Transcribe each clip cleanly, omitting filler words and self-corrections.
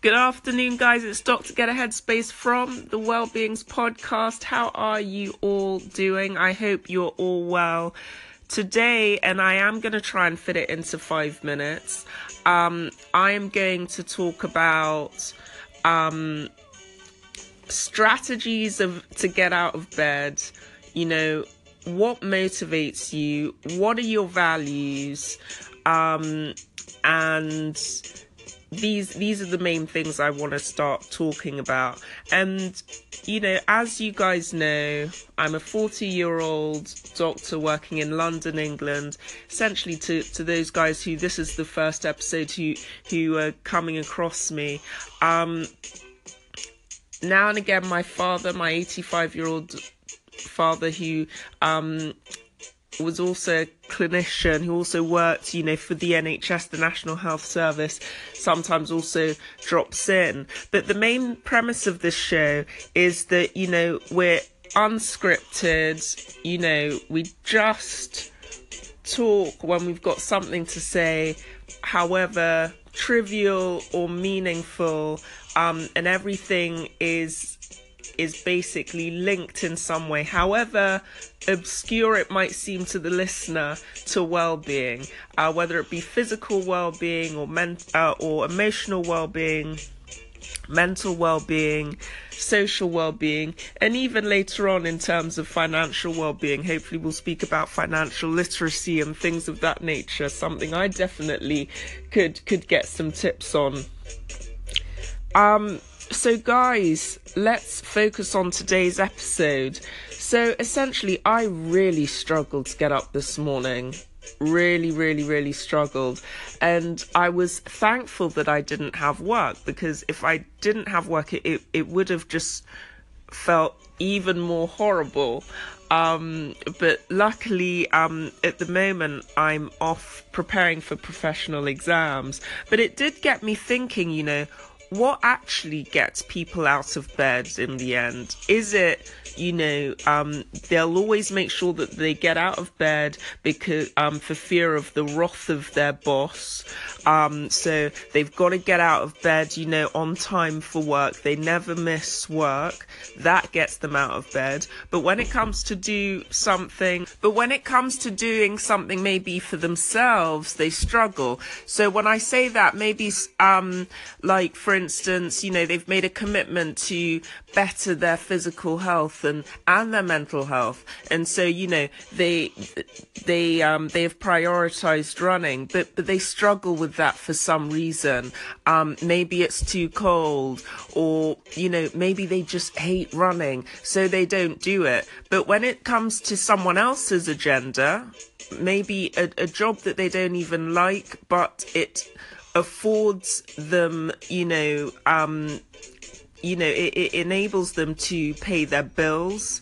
Good afternoon, guys. It's Dr. Getaheadspace from the Wellbeings Podcast. How are you all doing? I hope you're all well today, and I am going to try and fit it into 5 minutes. I am going to talk about strategies to get out of bed. You know, what motivates you? What are your values? And these are the main things I want to start talking about. And, you know, as you guys know, I'm a 40-year-old doctor working in London, England. Essentially, to those guys who this is the first episode who are coming across me, now and again, my father, my 85-year-old father, who was also a clinician, who also worked, you know, for the NHS, the National Health Service, sometimes also drops in. But the main premise of this show is that, you know, we're unscripted, you know, we just talk when we've got something to say, however trivial or meaningful, and everything is basically linked in some way, however obscure it might seem to the listener, to well-being, whether it be physical well-being or emotional well-being, mental well-being, social well-being, and even later on in terms of financial well-being. Hopefully we'll speak about financial literacy and things of that nature, something I definitely could get some tips on. So guys, let's focus on today's episode. So essentially, I really struggled to get up this morning. Really struggled. And I was thankful that I didn't have work, because if I didn't have work, it would have just felt even more horrible. But luckily, at the moment, I'm off preparing for professional exams. But it did get me thinking, you know, what actually gets people out of bed in the end? Is it, you know, they'll always make sure that they get out of bed because for fear of the wrath of their boss. So they've got to get out of bed, you know, on time for work. They never miss work. That gets them out of bed. But when it comes to doing something maybe for themselves, they struggle. So when I say that, maybe like, for instance, you know, they've made a commitment to better their physical health and their mental health, and so, you know, they have prioritized running, but they struggle with that for some reason. Maybe it's too cold, or, you know, maybe they just hate running, so they don't do it. But when it comes to someone else's agenda, maybe a job that they don't even like, but it affords them, you know, it enables them to pay their bills.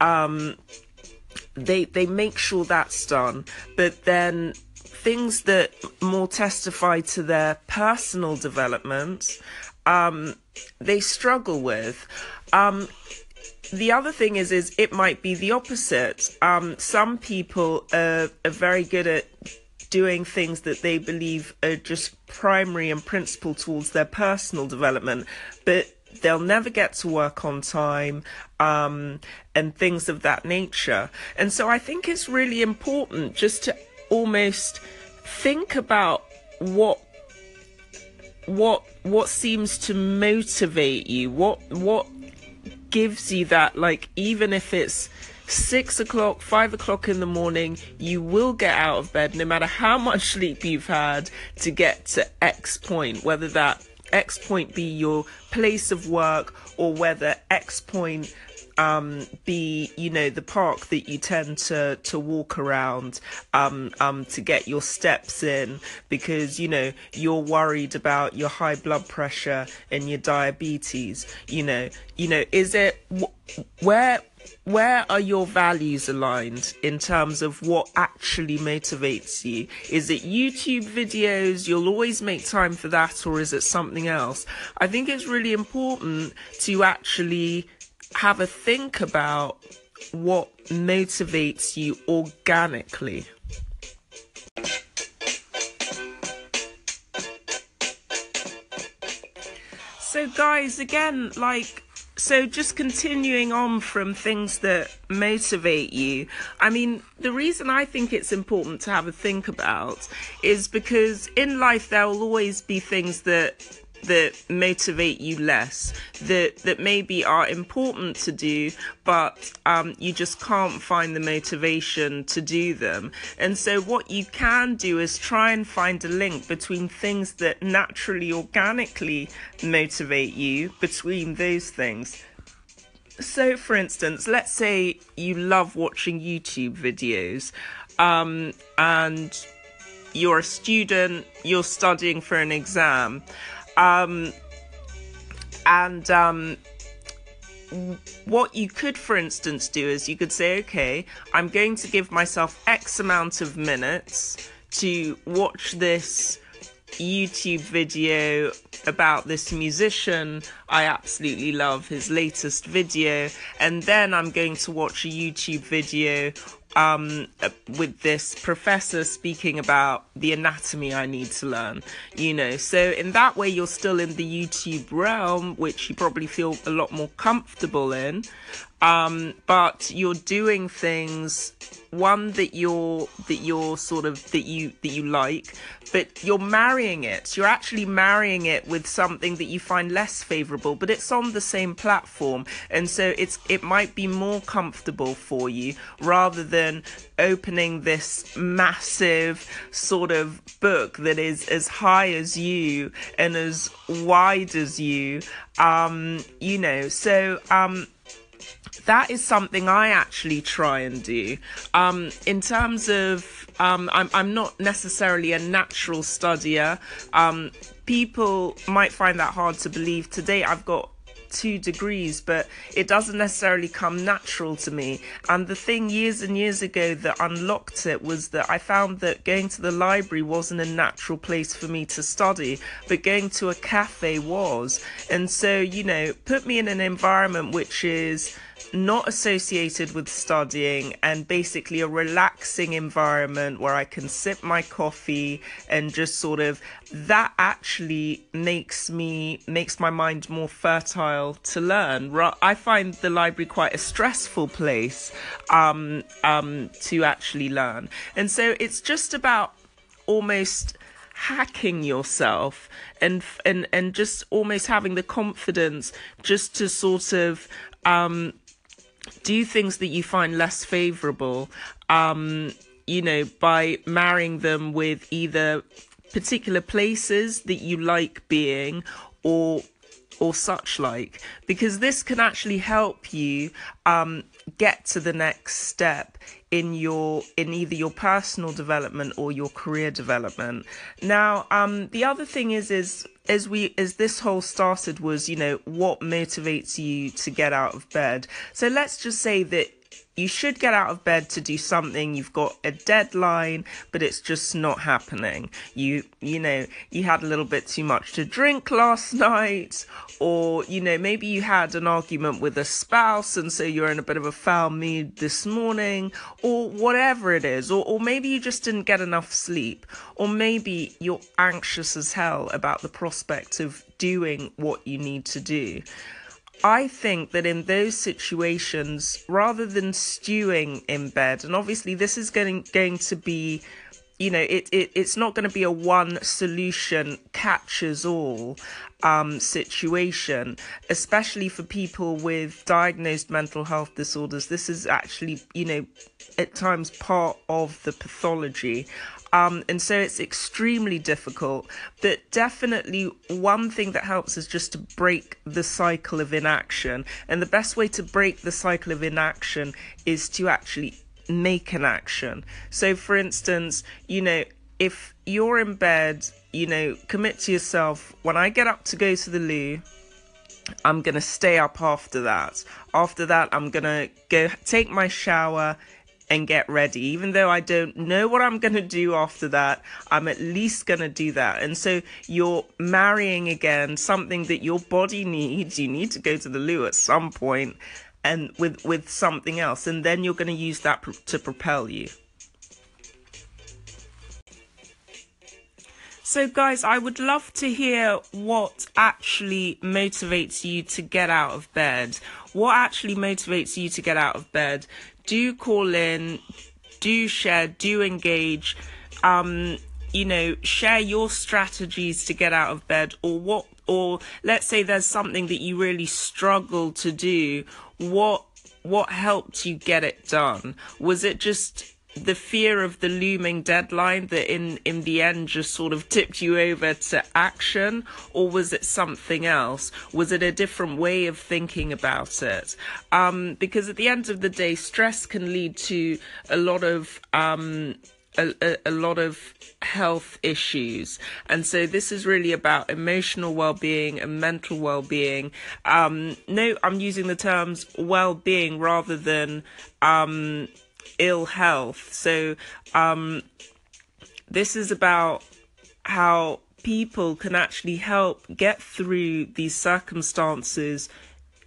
They make sure that's done. But then things that more testify to their personal development, they struggle with. The other thing is it might be the opposite. Some people are very good at doing things that they believe are just primary and principal towards their personal development, but they'll never get to work on time, and things of that nature. And so I think it's really important just to almost think about what seems to motivate you, what gives you that, like, even if it's 6 o'clock, 5 o'clock in the morning, you will get out of bed no matter how much sleep you've had to get to X point, whether that X point be your place of work, or whether X point be, you know, the park that you tend to walk around to get your steps in, because, you know, you're worried about your high blood pressure and your diabetes. You know, is it where are your values aligned in terms of what actually motivates you? Is it YouTube videos? You'll always make time for that, or is it something else? I think it's really important to actually have a think about what motivates you organically. So guys, again, so just continuing on from things that motivate you, I mean, the reason I think it's important to have a think about is because in life there will always be things that motivate you less, that maybe are important to do, but you just can't find the motivation to do them. And so what you can do is try and find a link between things that naturally, organically motivate you, between those things. So for instance, let's say you love watching YouTube videos, and you're a student, you're studying for an exam. What you could, for instance, do is you could say, okay, I'm going to give myself X amount of minutes to watch this YouTube video about this musician. I absolutely love his latest video. And then I'm going to watch a YouTube video with this professor speaking about the anatomy I need to learn, you know. So in that way, you're still in the YouTube realm, which you probably feel a lot more comfortable in, but you're doing things, one, that you like, but you're marrying it. You're actually marrying it with something that you find less favorable, but it's on the same platform, and so it might be more comfortable for you, rather than opening this massive sort of book that is as high as you and as wide as you, you know. So that is something I actually try and do. In terms of, I'm not necessarily a natural studier. People might find that hard to believe. Today I've got 2 degrees, but it doesn't necessarily come natural to me. And the thing years and years ago that unlocked it was that I found that going to the library wasn't a natural place for me to study, but going to a cafe was. And so, you know, put me in an environment which is not associated with studying, and basically a relaxing environment where I can sip my coffee and just sort of, that actually makes my mind more fertile to learn. I find the library quite a stressful place to actually learn. And so it's just about almost hacking yourself and just almost having the confidence just to sort of do things that you find less favorable, you know, by marrying them with either particular places that you like being or such like, because this can actually help you get to the next step in either your personal development or your career development. Now, the other thing is as this whole started was, you know, what motivates you to get out of bed. So let's just say that you should get out of bed to do something. You've got a deadline, but it's just not happening. You know, you had a little bit too much to drink last night, or, you know, maybe you had an argument with a spouse, and so you're in a bit of a foul mood this morning, or whatever it is, or maybe you just didn't get enough sleep, or maybe you're anxious as hell about the prospect of doing what you need to do. I think that in those situations, rather than stewing in bed, and obviously this is going to be, you know, it's not going to be a one solution catches all situation, especially for people with diagnosed mental health disorders. This is actually, you know, at times part of the pathology. And so it's extremely difficult, but definitely one thing that helps is just to break the cycle of inaction. And the best way to break the cycle of inaction is to actually make an action. So for instance, you know, if you're in bed, you know, commit to yourself, when I get up to go to the loo, I'm going to stay up after that. After that, I'm going to go take my shower and get ready. Even though I don't know what I'm going to do after that, I'm at least going to do that. And so you're marrying again something that your body needs. You need to go to the loo at some point, and with something else. And then you're going to use that to propel you. So guys, I would love to hear what actually motivates you to get out of bed. What actually motivates you to get out of bed? Do call in, do share, do engage, you know, share your strategies to get out of bed, or let's say there's something that you really struggle to do. What helped you get it done? Was it just the fear of the looming deadline that in the end just sort of tipped you over to action, or was it something else? Was it a different way of thinking about it? Because at the end of the day, stress can lead to a lot of a lot of health issues, and so this is really about emotional well-being and mental well-being. No, I'm using the terms well-being rather than ill health. So this is about how people can actually help get through these circumstances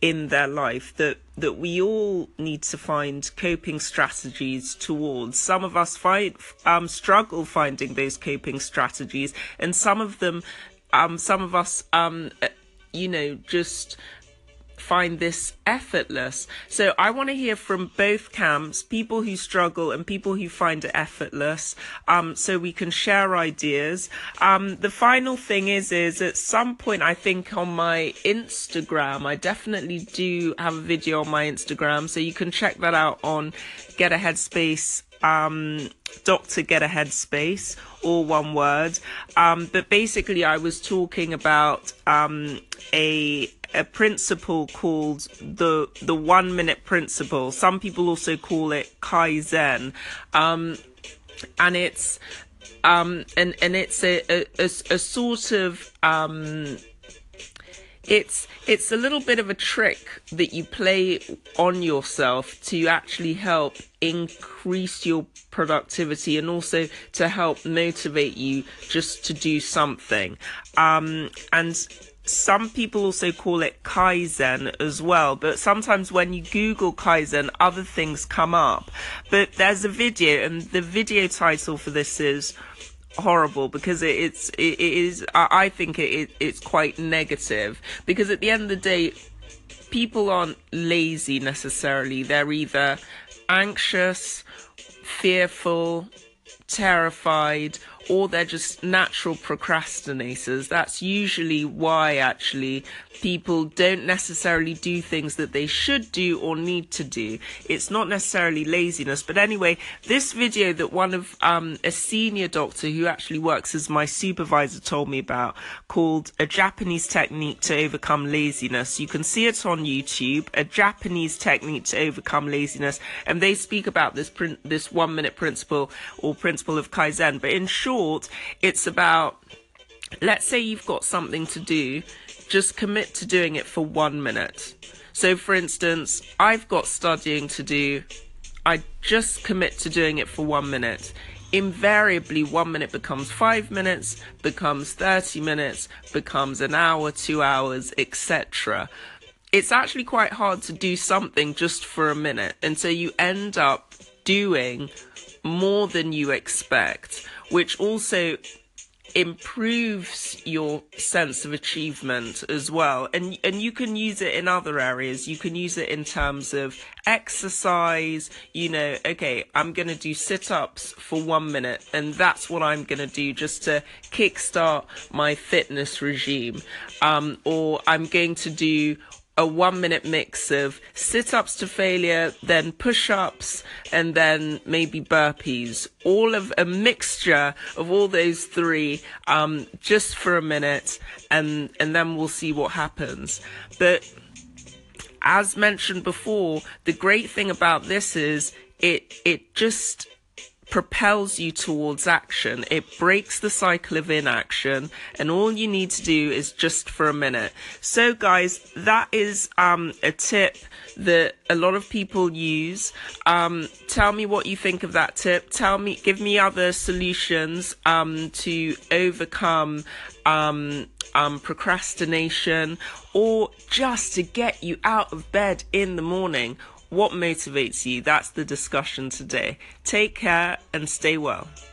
in their life, that we all need to find coping strategies towards. Some of us struggle finding those coping strategies, and some of us you know, just find this effortless. So I want to hear from both camps, people who struggle and people who find it effortless, so we can share ideas. The final thing is at some point, I think on my Instagram, I definitely do have a video on my Instagram, so you can check that out on Getaheadspace, Dr. Getaheadspace, all one word. But basically I was talking about a principle called the 1 minute principle. Some people also call it Kaizen, and it's and it's a sort of it's a little bit of a trick that you play on yourself to actually help increase your productivity and also to help motivate you just to do something. And some people also call it Kaizen as well, but sometimes when you Google Kaizen, other things come up. But there's a video, and the video title for this is horrible, because it is, I think it's quite negative, because at the end of the day, people aren't lazy necessarily. They're either anxious, fearful, terrified, or they're just natural procrastinators. That's usually why actually people don't necessarily do things that they should do or need to do. It's not necessarily laziness. But anyway, this video that one of a senior doctor who actually works as my supervisor told me about, called A Japanese Technique to Overcome Laziness. You can see it on YouTube, A Japanese Technique to Overcome Laziness. And they speak about this 1 minute principle, or principle of Kaizen. But in short, it's about, let's say you've got something to do, just commit to doing it for 1 minute. So for instance, I've got studying to do, I just commit to doing it for 1 minute. Invariably 1 minute becomes 5 minutes, becomes 30 minutes, becomes an hour, 2 hours, etc. It's actually quite hard to do something just for a minute, and so you end up doing more than you expect, which also improves your sense of achievement as well. And you can use it in other areas. You can use it in terms of exercise. You know, okay, I'm going to do sit-ups for 1 minute, and that's what I'm going to do just to kickstart my fitness regime. Or I'm going to do a 1 minute mix of sit-ups to failure, then push-ups, and then maybe burpees, all of a mixture of all those three, just for a minute, and then we'll see what happens. But as mentioned before, the great thing about this is it just propels you towards action. It breaks the cycle of inaction, and all you need to do is just for a minute. So guys, that is a tip that a lot of people use. Tell me what you think of that tip. Give me other solutions to overcome procrastination, or just to get you out of bed in the morning. What motivates you? That's the discussion today. Take care and stay well.